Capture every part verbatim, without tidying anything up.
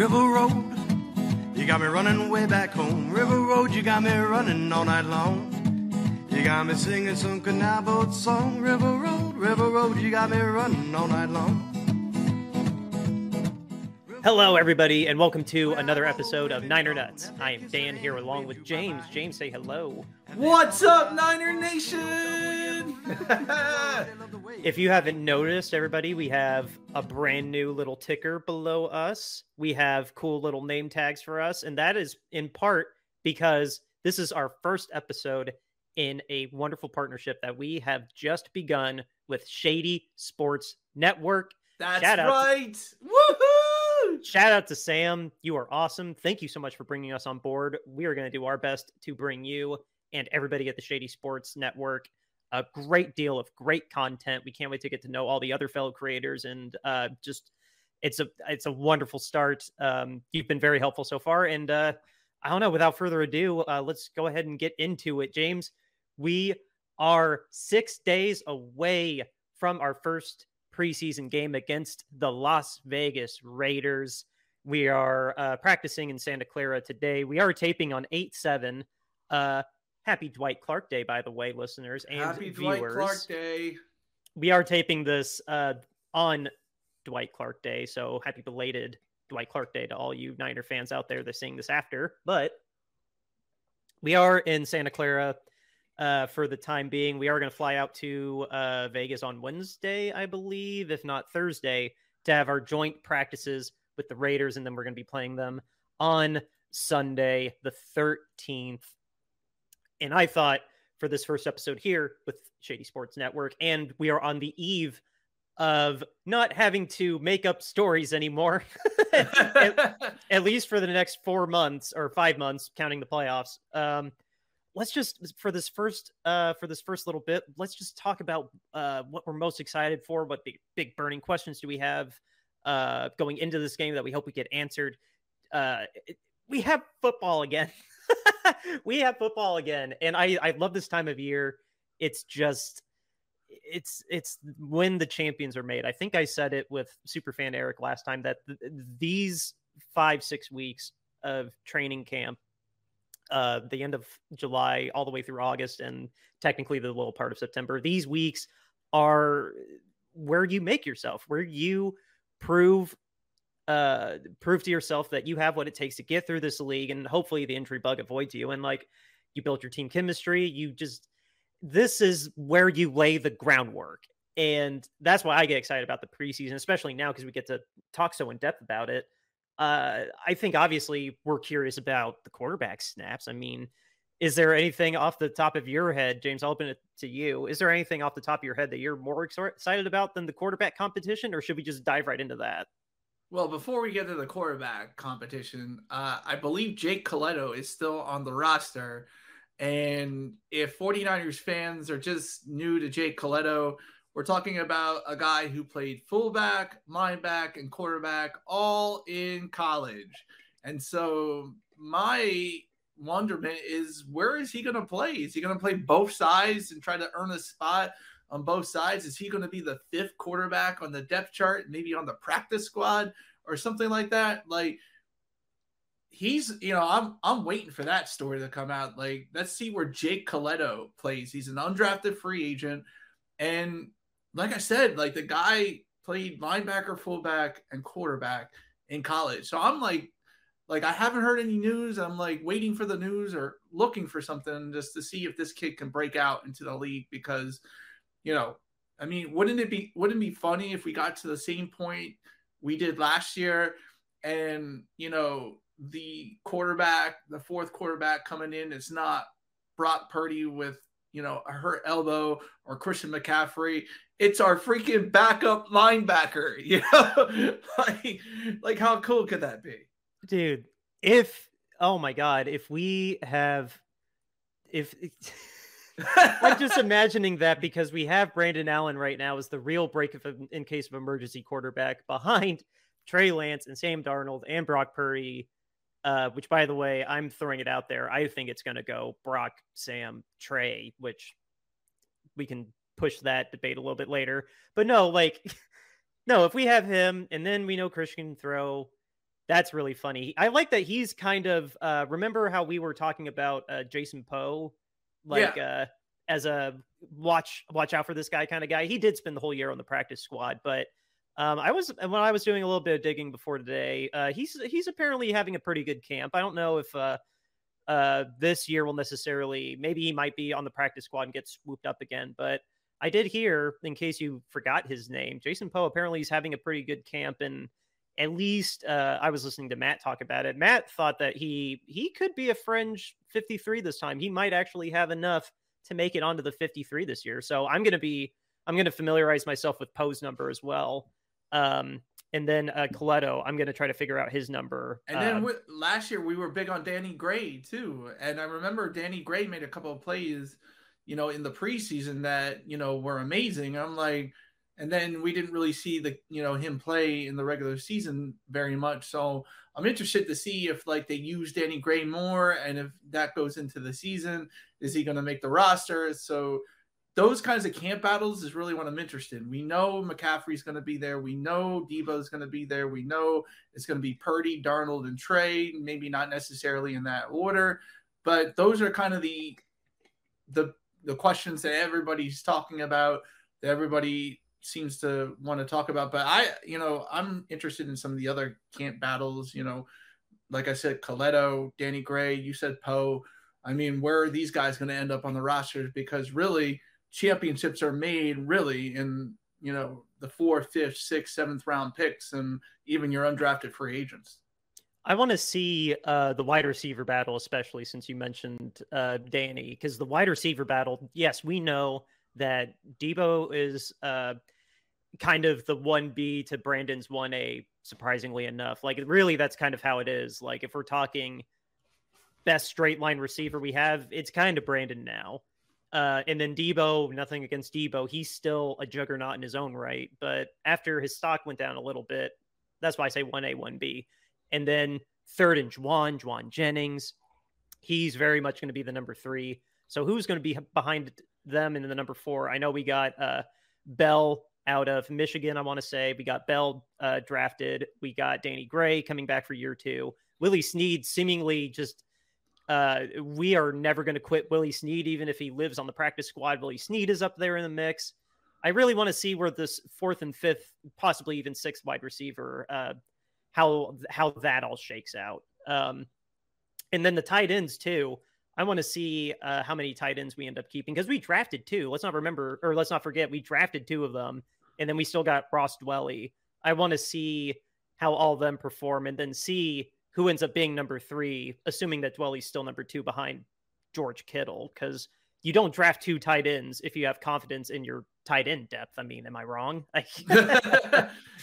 River Road, you got me running way back home. River Road, you got me running all night long. You got me singing some canal boat song. River Road, River Road, you got me running all night long. Hello, everybody, and welcome to another episode of Niner Nuts. I am Dan here along with James. James, say hello. What's up, Niner Nation? If you haven't noticed, everybody, we have a brand new little ticker below us. We have cool little name tags for us, and that is in part because this is our first episode in a wonderful partnership that we have just begun with Shady Sports Network. That's right. Woohoo! Shout out to Sam. You are awesome. Thank you so much for bringing us on board. We are going to do our best to bring you and everybody at the Shady Sports Network a great deal of great content. We can't wait to get to know all the other fellow creators, and uh, just it's a it's a wonderful start. Um, you've been very helpful so far, and uh, I don't know. Without further ado, uh, let's go ahead and get into it, James. We are six days away from our first preseason game against the Las Vegas Raiders. We are uh, practicing in Santa Clara today. We are taping on eight seven. Uh, happy Dwight Clark Day, by the way, listeners and happy viewers. Happy Dwight Clark Day. We are taping this uh, on Dwight Clark Day, so happy belated Dwight Clark Day to all you Niner fans out there that are seeing this after. But we are in Santa Clara Uh, for the time being. We are going to fly out to uh, Vegas on Wednesday, I believe, if not Thursday, to have our joint practices with the Raiders, and then we're going to be playing them on Sunday, the thirteenth. And I thought for this first episode here with Shady Sports Network, and we are on the eve of not having to make up stories anymore, at, at least for the next four months or five months, counting the playoffs. Um, Let's just for this first uh, for this first little bit, let's just talk about uh, what we're most excited for. What big, big burning questions do we have uh, going into this game that we hope we get answered? Uh, we have football again. we have football again. And I, I love this time of year. It's just it's it's when the champions are made. I think I said it with Superfan Eric last time that th- these five, six weeks of training camp, Uh, the end of July all the way through August, and technically the little part of September, these weeks are where you make yourself, where you prove uh, prove to yourself that you have what it takes to get through this league, and hopefully the injury bug avoids you, and like you build your team chemistry. You just, this is where you lay the groundwork, and that's why I get excited about the preseason, especially now because we get to talk so in depth about it. Uh, I think obviously we're curious about the quarterback snaps. I mean, is there anything off the top of your head, James? I'll open it to you. Is there anything off the top of your head that you're more excited about than the quarterback competition, or should we just dive right into that? Well, before we get to the quarterback competition, uh, I believe Jake Colletto is still on the roster. And if 49ers fans are just new to Jake Colletto, we're talking about a guy who played fullback, lineback, and quarterback all in college. And so my wonderment is, where is he going to play? Is he going to play both sides and try to earn a spot on both sides? Is he going to be the fifth quarterback on the depth chart, maybe on the practice squad or something like that? Like, he's, you know, I'm I'm waiting for that story to come out. Like, let's see where Jake Colletto plays. He's an undrafted free agent. And like I said, like the guy played linebacker, fullback, and quarterback in college. So I'm like, like I haven't heard any news. I'm like waiting for the news or looking for something just to see if this kid can break out into the league, because, you know, I mean, wouldn't it be, wouldn't it be funny if we got to the same point we did last year, and, you know, the quarterback, the fourth quarterback coming in, it's not Brock Purdy with, you know, a hurt elbow, or Christian McCaffrey. It's our freaking backup linebacker, you know? like, like how cool could that be? Dude, if, oh my God, if we have, if, I'm just imagining that, because we have Brandon Allen right now as the real break of, in case of emergency quarterback, behind Trey Lance and Sam Darnold and Brock Purdy. Uh, which, by the way, I'm throwing it out there. I think it's going to go Brock, Sam, Trey, which we can push that debate a little bit later. But no, like, no, if we have him, and then we know Christian can throw, That's really funny. I like that he's kind of, uh, remember how we were talking about uh, Jason Poe, like yeah. uh, as a watch, watch out for this guy kind of guy. He did spend the whole year on the practice squad, but um, I was, when I was doing a little bit of digging before today, uh, he's, he's apparently having a pretty good camp. I don't know if uh, uh, this year will necessarily, maybe he might be on the practice squad and get swooped up again, but I did hear, in case you forgot his name, Jason Poe apparently is having a pretty good camp, and at least uh, I was listening to Matt talk about it. Matt thought that he he could be a fringe fifty-three this time. He might actually have enough to make it onto the fifty-three this year. So I'm going to be I'm going to familiarize myself with Poe's number as well. Um, and then uh, Colletto, I'm going to try to figure out his number. And then um, with, last year we were big on Danny Gray too. And I remember Danny Gray made a couple of plays, you know, in the preseason that, you know, were amazing. I'm like, and then we didn't really see the, you know, him play in the regular season very much. So I'm interested to see if like they use Danny Gray more, and if that goes into the season, is he going to make the roster? So those kinds of camp battles is really what I'm interested in. We know McCaffrey's going to be there. We know Debo's going to be there. We know it's going to be Purdy, Darnold, and Trey, maybe not necessarily in that order, but those are kind of the, the, the questions that everybody's talking about, that everybody seems to want to talk about. But I, you know, I'm interested in some of the other camp battles, you know, like I said, Colletto, Danny Gray, you said Poe. I mean, where are these guys going to end up on the rosters? Because really championships are made really in, you know, the fourth, fifth, sixth, seventh round picks, and even your undrafted free agents. I want to see uh, the wide receiver battle, especially since you mentioned uh, Danny, because the wide receiver battle, yes, we know that Debo is uh, kind of the one B to Brandon's one A, surprisingly enough. Like, really, that's kind of how it is. Like, if we're talking best straight line receiver we have, it's kind of Brandon now. Uh, and then Debo, nothing against Debo. He's still a juggernaut in his own right. But after his stock went down a little bit, that's why I say one A, one B. And then third in Juwan, Juwan Jennings, he's very much going to be the number three. So who's going to be behind them in the number four? I know we got uh, Bell out of Michigan, I want to say. We got Bell uh, drafted. We got Danny Gray coming back for year two. Willie Snead seemingly just, uh, we are never going to quit Willie Snead, even if he lives on the practice squad. Willie Snead is up there in the mix. I really want to see where this fourth and fifth, possibly even sixth wide receiver uh how how that all shakes out. Um, and then the tight ends, too. I want to see uh, how many tight ends we end up keeping, because we drafted two. Let's not remember, or let's not forget, we drafted two of them, and then we still got Ross Dwelly. I want to see how all of them perform, and then see who ends up being number three, assuming that Dwelly's still number two behind George Kittle, because you don't draft two tight ends if you have confidence in your tight end depth. I mean, am I wrong?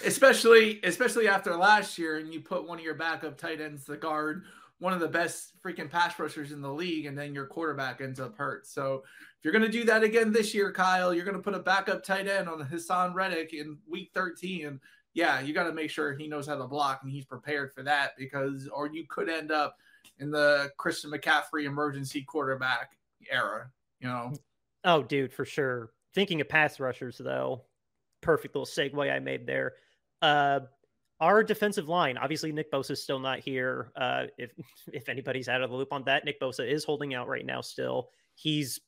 especially, especially after last year, and you put one of your backup tight ends to guard one of the best freaking pass rushers in the league, and then your quarterback ends up hurt. So if you're going to do that again this year, Kyle, you're going to put a backup tight end on Hassan Reddick in week thirteen. Yeah, you got to make sure he knows how to block and he's prepared for that, because, or you could end up in the Christian McCaffrey emergency quarterback era. You know, oh, dude, for sure. Thinking of pass rushers, though, perfect little segue I made there. Uh, our defensive line, obviously, Nick Bosa is still not here. Uh, if if anybody's out of the loop on that, Nick Bosa is holding out right now. Still, he's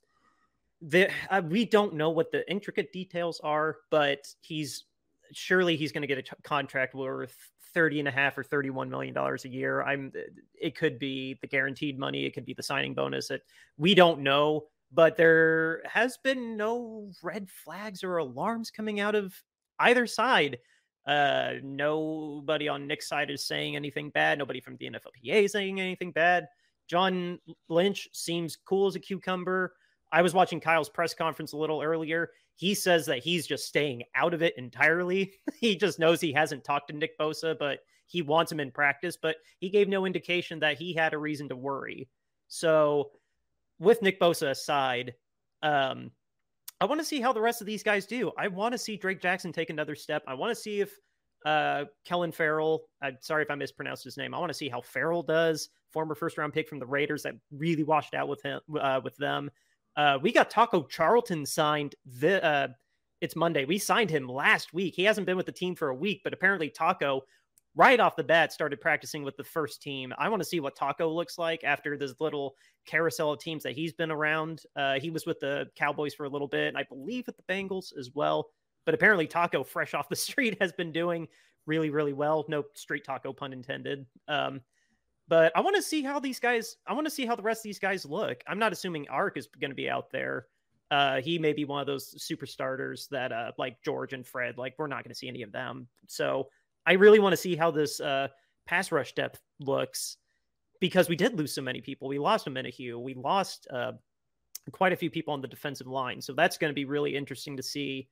the uh, we don't know what the intricate details are, but he's surely he's going to get a t- contract worth thirty and a half or thirty-one million dollars a year. I'm it could be the guaranteed money. It could be the signing bonus. It, we don't know. But there has been no red flags or alarms coming out of either side. Uh, nobody on Nick's side is saying anything bad. Nobody from the N F L P A is saying anything bad. John Lynch seems cool as a cucumber. I was watching Kyle's press conference a little earlier. He says that he's just staying out of it entirely. He just knows he hasn't talked to Nick Bosa, but he wants him in practice. But he gave no indication that he had a reason to worry. So with Nick Bosa aside, um, I want to see how the rest of these guys do. I want to see Drake Jackson take another step. I want to see if uh, Kellen Farrell, I'm sorry if I mispronounced his name. I want to see how Farrell does, former first-round pick from the Raiders that really washed out with him. Uh, with them. Uh, we got Taco Charlton signed. The, uh, it's Monday. We signed him last week. He hasn't been with the team for a week, but apparently Taco right off the bat started practicing with the first team. I want to see what Taco looks like after this little carousel of teams that he's been around. Uh, he was with the Cowboys for a little bit, and I believe with the Bengals as well. But apparently Taco, fresh off the street, has been doing really, really well. No street taco pun intended. Um, but I want to see how these guys, I want to see how the rest of these guys look. I'm not assuming Ark is going to be out there. Uh, he may be one of those super starters that uh, like George and Fred, like we're not going to see any of them. So I really want to see how this uh, pass rush depth looks, because we did lose so many people. We lost Minnehue. We lost uh, quite a few people on the defensive line. So that's going to be really interesting to see.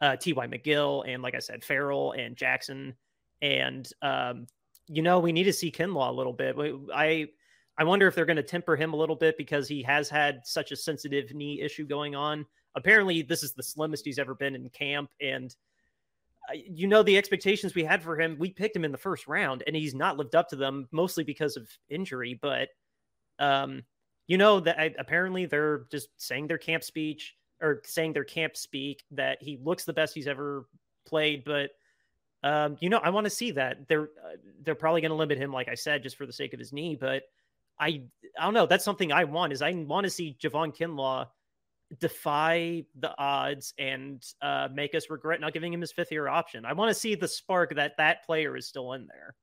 Uh, T Y McGill, and like I said, Farrell and Jackson. And, um, you know, we need to see Kinlaw a little bit. We, I I wonder if they're going to temper him a little bit, because he has had such a sensitive knee issue going on. Apparently, this is the slimmest he's ever been in camp. And, uh, you know, the expectations we had for him, we picked him in the first round, and he's not lived up to them, mostly because of injury. But, um, you know, that I, apparently they're just saying their camp speech. or saying their camp speak that he looks the best he's ever played. But, um, you know, I want to see that. They're, uh, they're probably going to limit him, like I said, just for the sake of his knee. But I, I don't know. That's something I want, is I want to see Javon Kinlaw defy the odds and uh, make us regret not giving him his fifth year option. I want to see the spark that that player is still in there.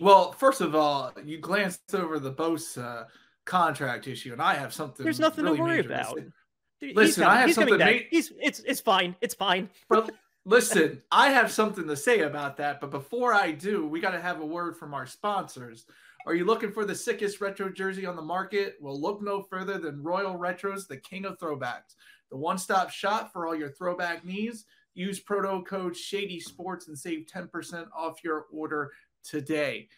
Well, first of all, you glanced over the Bosa contract issue, and I have something. There's nothing really to worry about. To Listen, coming, I have something. Ma- he's it's it's fine. It's fine. But listen, I have something to say about that. But before I do, we got to have a word from our sponsors. Are you looking for the sickest retro jersey on the market? Well, look no further than Royal Retros, the king of throwbacks, the one-stop shop for all your throwback needs. Use promo code Shady Sports and save ten percent off your order today.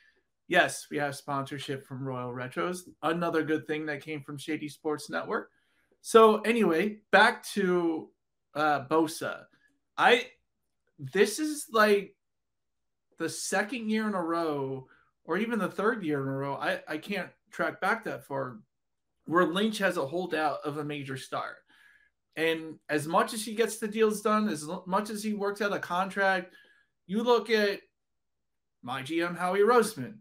Yes, we have sponsorship from Royal Retros. Another good thing that came from Shady Sports Network. So anyway, back to uh, Bosa. I this is like the second year in a row, or even the third year in a row. I, I can't track back that far, where Lynch has a holdout of a major star. And as much as he gets the deals done, as much as he works out a contract, you look at my G M, Howie Roseman.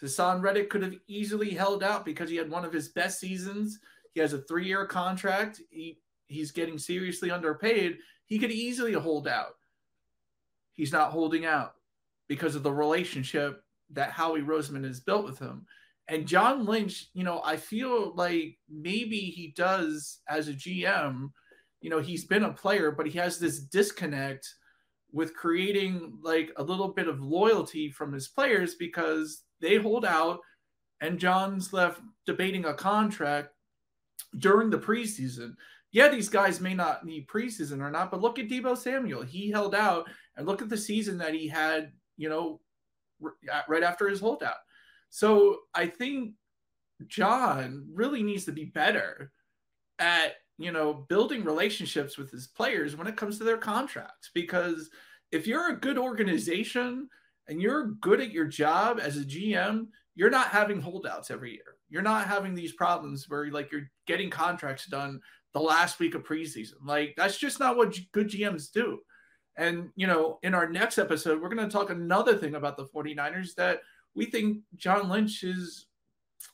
Hassan Reddick could have easily held out because he had one of his best seasons. He has a three-year contract. He, he's getting seriously underpaid. He could easily hold out. He's not holding out because of the relationship that Howie Roseman has built with him. And John Lynch, you know, I feel like maybe he does as a G M, you know, he's been a player, but he has this disconnect with creating like a little bit of loyalty from his players, because they hold out and John's left debating a contract during the preseason. Yeah, these guys may not need preseason or not, but look at Debo Samuel. He held out, and look at the season that he had, you know, r- right after his holdout. So I think John really needs to be better at, you know, building relationships with his players when it comes to their contracts. Because if you're a good organization and you're good at your job as a G M, you're not having holdouts every year. You're not having these problems where like you're getting contracts done the last week of preseason. Like that's just not what good G Ms do. And, you know, in our next episode, we're going to talk another thing about the 49ers that we think John Lynch is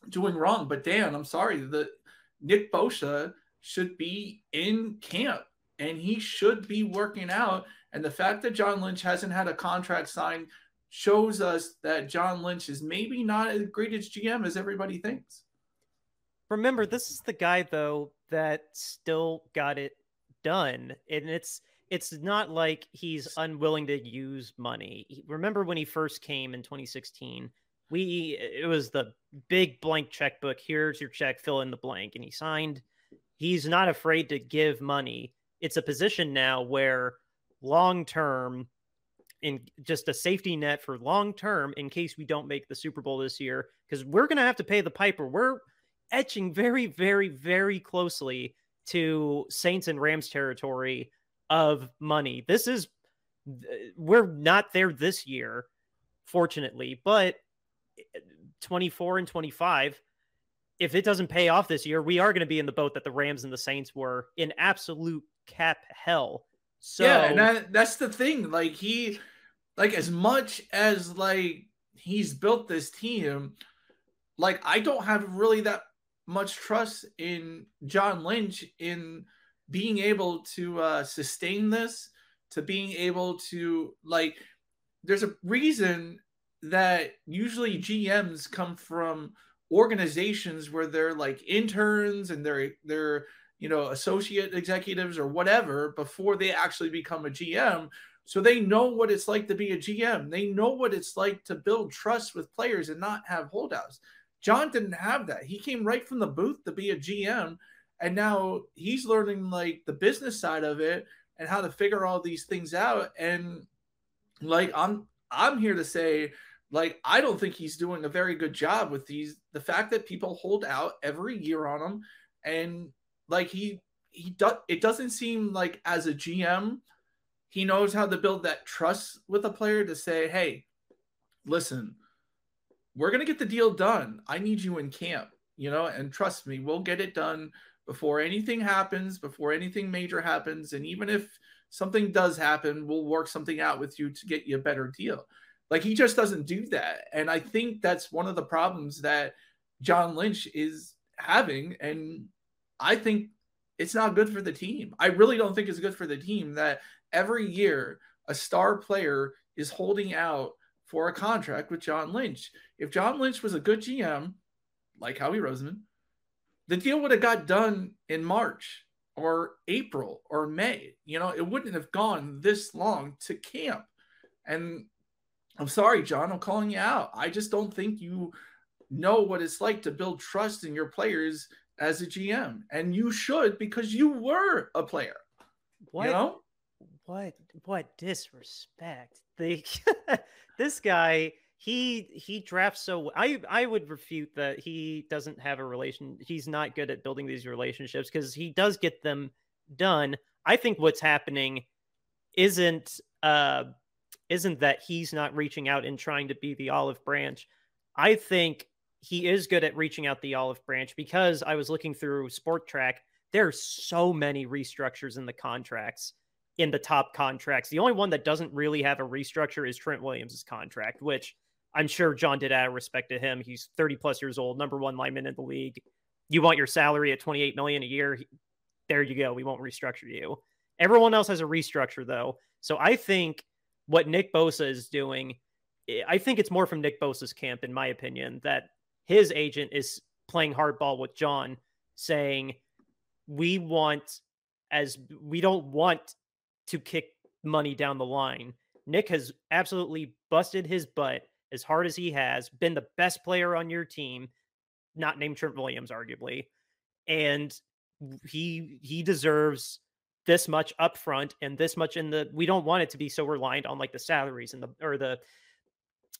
doing wrong. But Dan, I'm sorry, the Nick Bosa should be in camp and he should be working out. And the fact that John Lynch hasn't had a contract signed shows us that John Lynch is maybe not as great as G M as everybody thinks. Remember, this is the guy, though, that still got it done. And it's it's not like he's unwilling to use money. Remember when he first came in twenty sixteen, we it was the big blank checkbook. Here's your check, fill in the blank. And he signed. He's not afraid to give money. It's a position now where long-term, in just a safety net for long term in case we don't make the Super Bowl this year, because we're going to have to pay the piper. We're etching very, very, very closely to Saints and Rams territory of money. This is, we're not there this year, fortunately, but twenty-four and twenty-five, if it doesn't pay off this year, we are going to be in the boat that the Rams and the Saints were in, absolute cap hell. So yeah, and that, that's the thing. Like he, like as much as like he's built this team, like I don't have really that much trust in John Lynch in being able to uh, sustain this, to being able to like, there's a reason that usually G Ms come from organizations where they're like interns and they're, they're, you know, associate executives or whatever before they actually become a G M. So they know what it's like to be a G M. They know what it's like to build trust with players and not have holdouts. John didn't have that. He came right from the booth to be a G M. And now he's learning like the business side of it and how to figure all these things out. And like, I'm, I'm here to say, like, I don't think he's doing a very good job with these, the fact that people hold out every year on him. And like, he, he does, it doesn't seem like as a G M, he knows how to build that trust with a player to say, hey, listen, we're going to get the deal done. I need you in camp, you know, and trust me, we'll get it done before anything happens, before anything major happens. And even if something does happen, we'll work something out with you to get you a better deal. Like, he just doesn't do that. And I think that's one of the problems that John Lynch is having. And I think it's not good for the team. I really don't think it's good for the team that every year a star player is holding out for a contract with John Lynch. If John Lynch was a good G M, like Howie Roseman, the deal would have got done in March or April or May. You know, it wouldn't have gone this long to camp. And I'm sorry, John, I'm calling you out. I just don't think you know what it's like to build trust in your players as a G M. And you should, because you were a player. What, you know? What, what disrespect. They, this guy, he, he drafts so, I, I would refute that he doesn't have a relation. He's not good at building these relationships because he does get them done. I think what's happening isn't, uh, isn't that he's not reaching out and trying to be the olive branch. I think he is good at reaching out the olive branch because I was looking through Sport Track. There are so many restructures in the contracts, in the top contracts. The only one that doesn't really have a restructure is Trent Williams' contract, which I'm sure John did out of respect to him. He's thirty plus years old, number one lineman in the league. You want your salary at twenty-eight million dollars a year? There you go. We won't restructure you. Everyone else has a restructure though. So I think what Nick Bosa is doing, I think it's more from Nick Bosa's camp, in my opinion, that his agent is playing hardball with John, saying, we want as we don't want to kick money down the line. Nick has absolutely busted his butt as hard as he has, been the best player on your team, not named Trent Williams, arguably. And he he deserves this much upfront and this much in the, we don't want it to be so reliant on like the salaries and the, or the,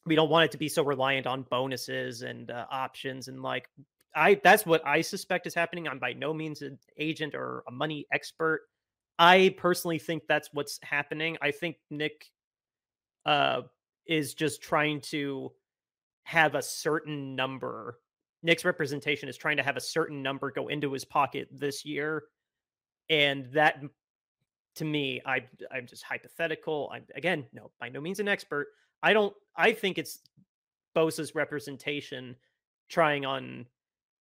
we don't want it to be so reliant on bonuses and uh, options. And like, I, that's what I suspect is happening. I'm by no means an agent or a money expert. I personally think that's what's happening. I think Nick uh, is just trying to have a certain number. Nick's representation is trying to have a certain number go into his pocket this year. And that, to me, I, I'm just hypothetical. I'm, again, no, by no means an expert. I don't, I think it's Bosa's representation trying on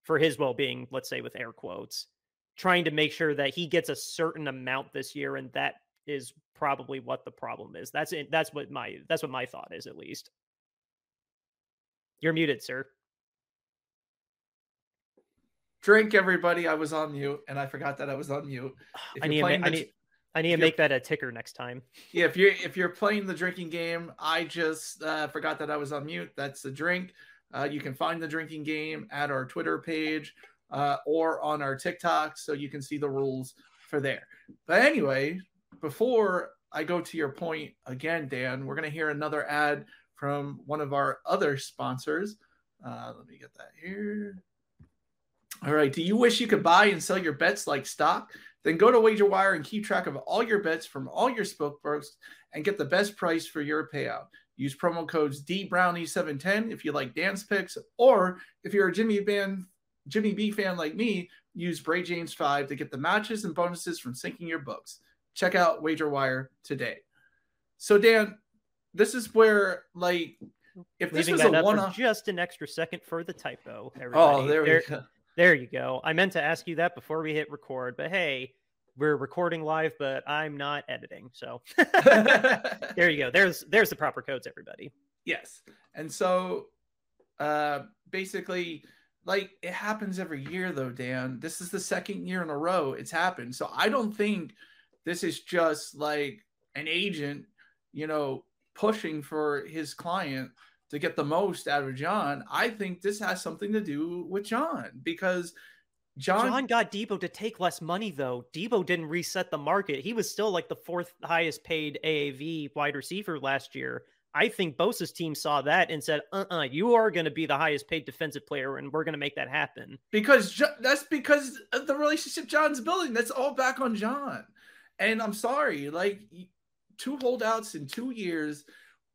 for his well-being, let's say with air quotes, trying to make sure that he gets a certain amount this year. And that is probably what the problem is. That's it. That's what my, that's what my thought is, at least. You're muted, sir. Drink, everybody. I was on mute, and I forgot that I was on mute. If I need, ma- the, I need, I need to make that a ticker next time. Yeah, if you're if you're playing the drinking game, I just uh, forgot that I was on mute. That's the drink. Uh, you can find the drinking game at our Twitter page uh, or on our TikTok, so you can see the rules for there. But anyway, before I go to your point again, Dan, we're gonna hear another ad from one of our other sponsors. Uh, let me get that here. All right. Do you wish you could buy and sell your bets like stock? Then go to WagerWire and keep track of all your bets from all your sportsbooks and get the best price for your payout. Use promo codes D Brownie seven ten if you like Dan's picks, or if you're a Jimmy Ban, Jimmy B fan like me, use Bray James five to get the matches and bonuses from syncing your books. Check out WagerWire today. So Dan, this is where like If this was a one-off, just an extra second for the typo. Everybody. Oh, there we there, go. There you go. I meant to ask you that before we hit record, but hey, we're recording live, but I'm not editing. So there you go. There's there's the proper codes, everybody. Yes. And so uh, basically, like, it happens every year, though, Dan. This is the second year in a row it's happened. So I don't think this is just like an agent, you know, pushing for his client to get the most out of John. I think this has something to do with John, because John, John got Debo to take less money, though. Debo didn't reset the market. He was still like the fourth highest paid A A V wide receiver last year. I think Bosa's team saw that and said, uh-uh, you are going to be the highest paid defensive player, and we're going to make that happen. Because jo- that's because of the relationship John's building. That's all back on John. And I'm sorry, like, two holdouts in two years,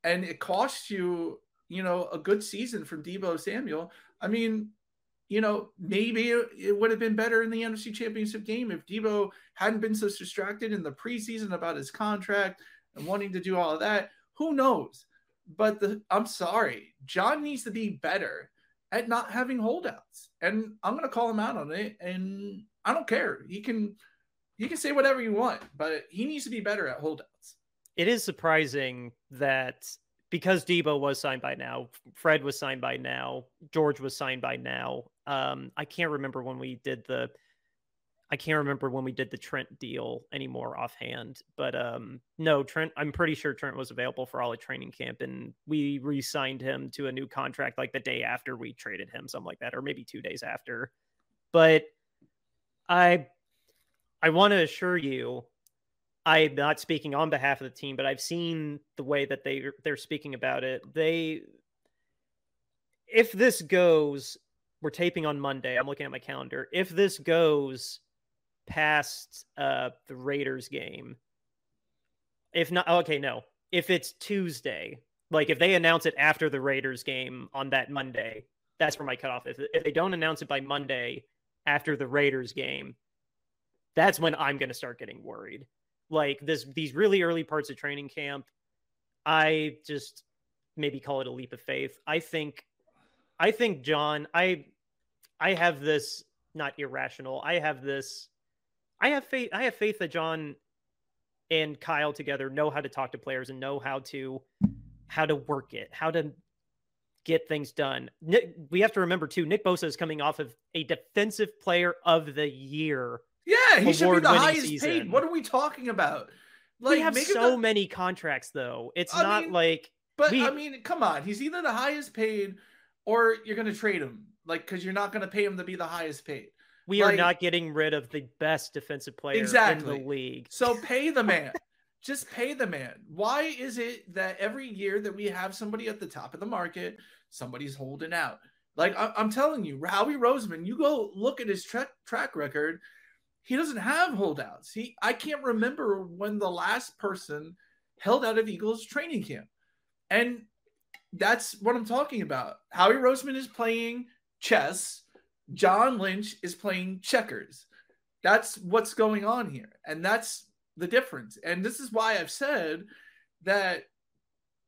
and it costs you, you know, a good season from Debo Samuel. I mean, you know, maybe it would have been better in the N F C Championship game if Debo hadn't been so distracted in the preseason about his contract and wanting to do all of that. Who knows? But the, I'm sorry, John needs to be better at not having holdouts. And I'm going to call him out on it, and I don't care. He can, he can say whatever you want, but he needs to be better at holdouts. It is surprising that because Debo was signed by now, Fred was signed by now, George was signed by now. Um, I can't remember when we did the, I can't remember when we did the Trent deal anymore offhand, but um, no, Trent, I'm pretty sure Trent was available for all at training camp, and we re-signed him to a new contract like the day after we traded him, something like that, or maybe two days after. But I, I want to assure you, I'm not speaking on behalf of the team, but I've seen the way that they they're speaking about it. They, if this goes, we're taping on Monday. I'm looking at my calendar. If this goes past uh, the Raiders game, if not, okay, no. If it's Tuesday, like if they announce it after the Raiders game on that Monday, that's where my cutoff is. If, if they don't announce it by Monday after the Raiders game, that's when I'm going to start getting worried. Like this, these really early parts of training camp, I just maybe call it a leap of faith. I think, I think John, I, I have this, not irrational. I have this, I have faith. I have faith that John and Kyle together know how to talk to players and know how to, how to work it, how to get things done. Nick, we have to remember too, Nick Bosa is coming off of a defensive player of the year. Yeah, he should be the highest season. Paid. What are we talking about? Like, we have so the... many contracts, though. It's I not mean, like... But, we... I mean, come on. He's either the highest paid or you're going to trade him, like, because you're not going to pay him to be the highest paid. We like... are not getting rid of the best defensive player exactly. in the league. So pay the man. Just pay the man. Why is it that every year that we have somebody at the top of the market, somebody's holding out? Like, I- I'm telling you, Howie Roseman, you go look at his tra- track record. He doesn't have holdouts. He, I can't remember when the last person held out of Eagles training camp. And that's what I'm talking about. Howie Roseman is playing chess. John Lynch is playing checkers. That's what's going on here. And that's the difference. And this is why I've said that,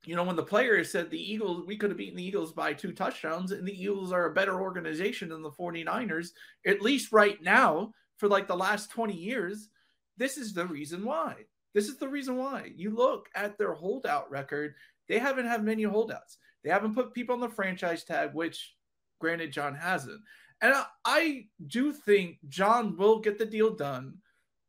you know, when the player said the Eagles, we could have beaten the Eagles by two touchdowns, and the Eagles are a better organization than the 49ers, at least right now, for like the last twenty years, this is the reason why. This is the reason why. You look at their holdout record, they haven't had many holdouts. They haven't put people on the franchise tag, which granted John hasn't. And I, I do think John will get the deal done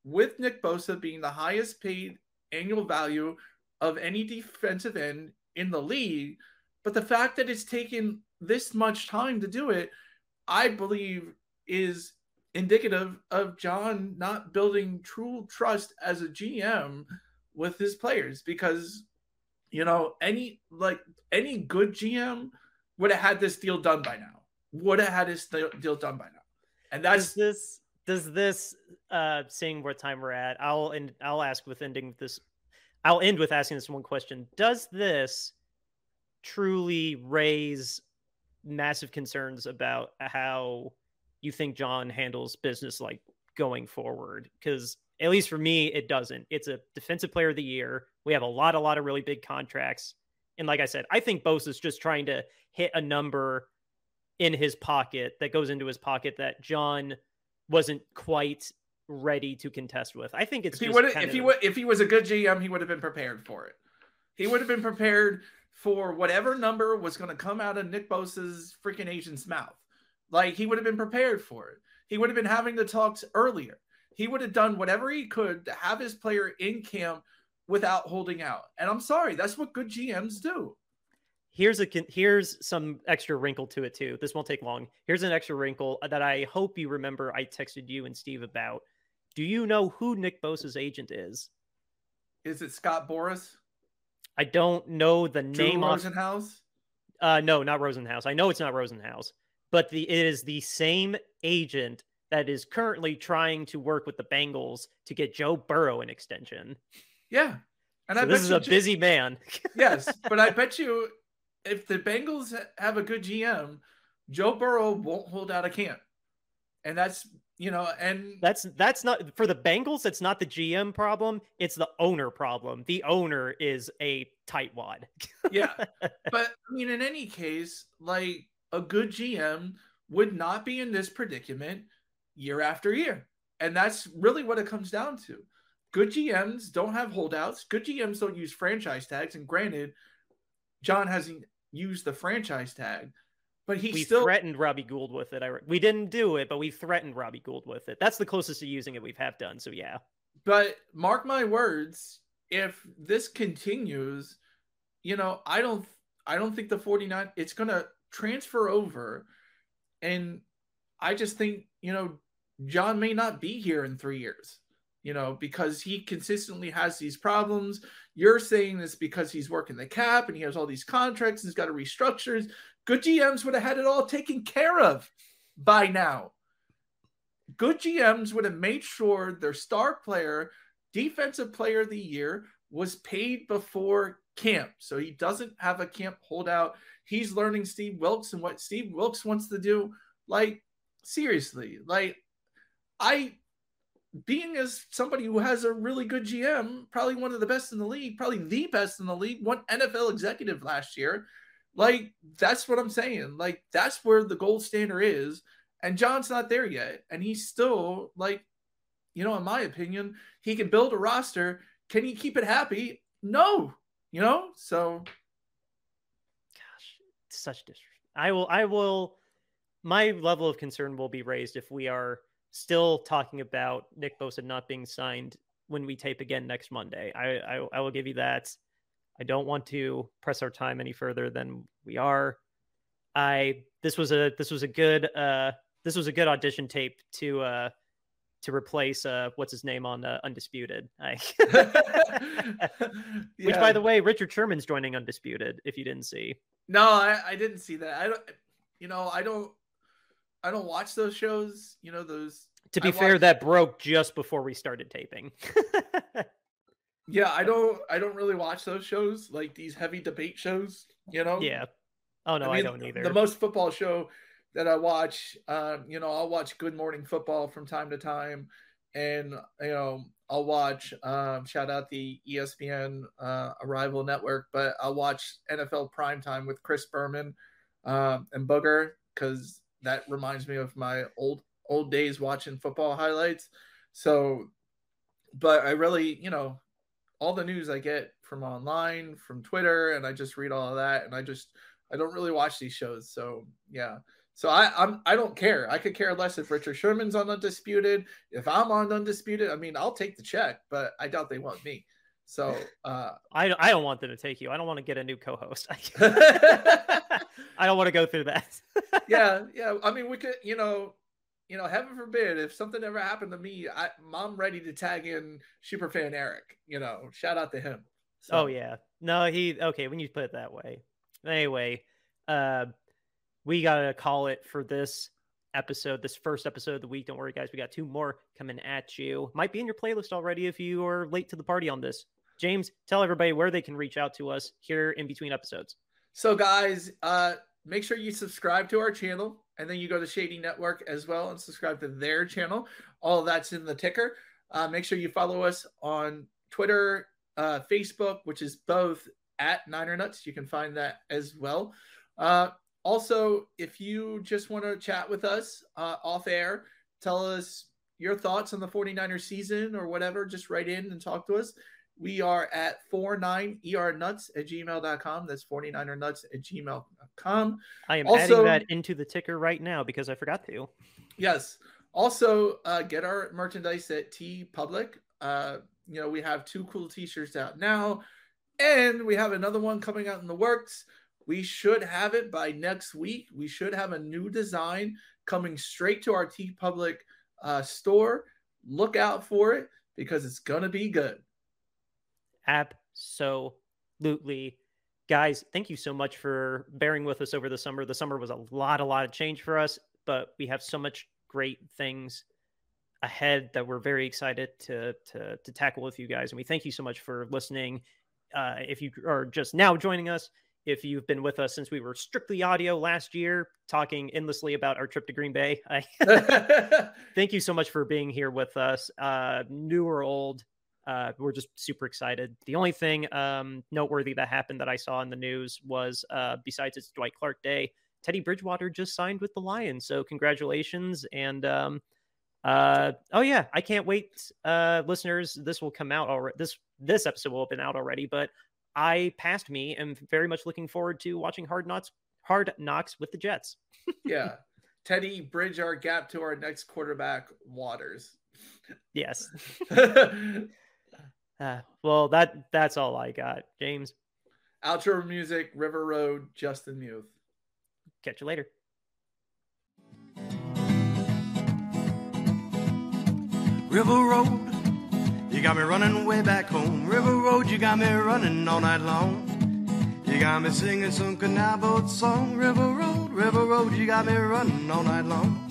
with Nick Bosa being the highest paid annual value of any defensive end in the league. But the fact that it's taken this much time to do it, I believe is indicative of John not building true trust as a G M with his players, because, you know, any like any good G M would have had this deal done by now, would have had this deal done by now. And that's does this, does this, uh, seeing what time we're at, I'll, and I'll ask with ending this, I'll end with asking this one question. Does this truly raise massive concerns about how you think John handles business like going forward? Because at least for me, it doesn't. It's a defensive player of the year. We have a lot, a lot of really big contracts. And like I said, I think Bosa's just trying to hit a number in his pocket that goes into his pocket that John wasn't quite ready to contest with. I think it's if he, just would, if, he of... would, if he was a good G M, he would have been prepared for it. He would have been prepared for whatever number was going to come out of Nick Bosa's freaking agent's mouth. Like, he would have been prepared for it. He would have been having the talks earlier. He would have done whatever he could to have his player in camp without holding out. And I'm sorry, that's what good G Ms do. Here's a here's some extra wrinkle to it, too. This won't take long. Here's an extra wrinkle that I hope you remember I texted you and Steve about. Do you know who Nick Bosa's agent is? Is it Scott Boris? I don't know the Drew name. Rosenhaus? Uh, no, not Rosenhaus. I know it's not Rosenhaus. But the, it is the same agent that is currently trying to work with the Bengals to get Joe Burrow an extension. Yeah. And so I this bet is you a just, busy man. Yes, but I bet you if the Bengals have a good G M, Joe Burrow won't hold out of camp. And that's, you know, and that's that's not for the Bengals. It's not the G M problem. It's the owner problem. The owner is a tightwad. Yeah. But I mean, in any case, like, a good G M would not be in this predicament year after year. And that's really what it comes down to. Good G Ms don't have holdouts. Good G Ms don't use franchise tags. And granted, John hasn't used the franchise tag, but he we still threatened Robbie Gould with it. I re- we didn't do it, but we threatened Robbie Gould with it. That's the closest to using it we have done. So yeah. But mark my words, if this continues, you know, I don't, I don't think the 49, it's going to transfer over. And I just think, you know, John may not be here in three years. You know, because he consistently has these problems. You're saying this because he's working the cap and he has all these contracts and he's got to restructure. Good G Ms would have had it all taken care of by now. Good G Ms would have made sure their star player, defensive player of the year, was paid before camp. So he doesn't have a camp holdout. He's learning Steve Wilks and what Steve Wilks wants to do. Like, seriously, like, I... being as somebody who has a really good G M, probably one of the best in the league, probably the best in the league, one N F L executive last year. Like, that's what I'm saying. Like, that's where the gold standard is. And John's not there yet. And he's still, like, you know, in my opinion, he can build a roster. Can he keep it happy? No. You know? So. Gosh, it's such disrespect. I will, I will, my level of concern will be raised if we are still talking about Nick Bosa not being signed when we tape again next Monday. I, I I will give you that. I don't want to press our time any further than we are. I this was a this was a good uh this was a good audition tape to uh to replace uh what's his name on uh, Undisputed. I... yeah. Which, by the way, Richard Sherman's joining Undisputed. If you didn't see, no, I, I didn't see that. I don't. You know, I don't. I don't watch those shows, you know, those... To be I fair, watched... that broke just before we started taping. Yeah, I don't I don't really watch those shows, like these heavy debate shows, you know? Yeah. Oh, no, I, mean, I don't either. The most football show that I watch, um, you know, I'll watch Good Morning Football from time to time, and, you know, I'll watch, um, shout out the E S P N uh, Arrival Network, but I'll watch N F L Primetime with Chris Berman um, and Booger, because... that reminds me of my old old days watching football highlights. So, but I really, you know, all the news I get from online, from Twitter, and I just read all of that. And I just, I don't really watch these shows. So, yeah. So I I'm, I don't care. I could care less if Richard Sherman's on Undisputed. If I'm on Undisputed, I mean, I'll take the check, but I doubt they want me. So uh, I, I don't want them to take you. I don't want to get a new co-host. I don't want to go through that. yeah. Yeah. I mean, we could, you know, you know, heaven forbid if something ever happened to me, I, I'm ready to tag in Superfan Eric, you know, shout out to him. So. Oh yeah. No, he, okay. When you put it that way. Anyway, uh, we got to call it for this episode, this first episode of the week. Don't worry, guys. We got two more coming at you. Might be in your playlist already if you are late to the party on this. James, tell everybody where they can reach out to us here in between episodes. So, guys, uh, make sure you subscribe to our channel, and then you go to Shady Network as well and subscribe to their channel. All that's in the ticker. Uh, make sure you follow us on Twitter, uh, Facebook, which is both at Niner Nuts. You can find that as well. Uh, also, if you just want to chat with us uh, off air, tell us your thoughts on the 49ers season or whatever, just write in and talk to us. We are at forty-nine er nuts at gmail dot com. That's forty-niner nuts at gmail dot com. I am also adding that into the ticker right now because I forgot to. Yes. Also, uh, get our merchandise at TeePublic. Uh, you know, we have two cool t-shirts out now, and we have another one coming out in the works. We should have it by next week. We should have a new design coming straight to our TeePublic uh, store. Look out for it because it's going to be good. Absolutely. Guys, thank you so much for bearing with us over the summer. The summer was a lot, a lot of change for us, but we have so much great things ahead that we're very excited to, to, to tackle with you guys. And we thank you so much for listening. Uh, if you are just now joining us, if you've been with us since we were strictly audio last year, talking endlessly about our trip to Green Bay, I, thank you so much for being here with us. Uh, new or old, Uh, we're just super excited. The only thing um, noteworthy that happened that I saw in the news was, uh, besides it's Dwight Clark Day, Teddy Bridgewater just signed with the Lions. So congratulations. And um, uh, oh, yeah, I can't wait. Uh, listeners, this will come out already. This this episode will have been out already, but I passed me am very much looking forward to watching Hard Knocks, Hard Knocks with the Jets. Yeah. Teddy, bridge our gap to our next quarterback, Waters. Yes. Uh, well, that that's all I got, James. Outro music, River Road, Justin Muth. Catch you later. River Road, you got me running way back home. River Road, you got me running all night long. You got me singing some canal boat song. River Road, River Road, you got me running all night long.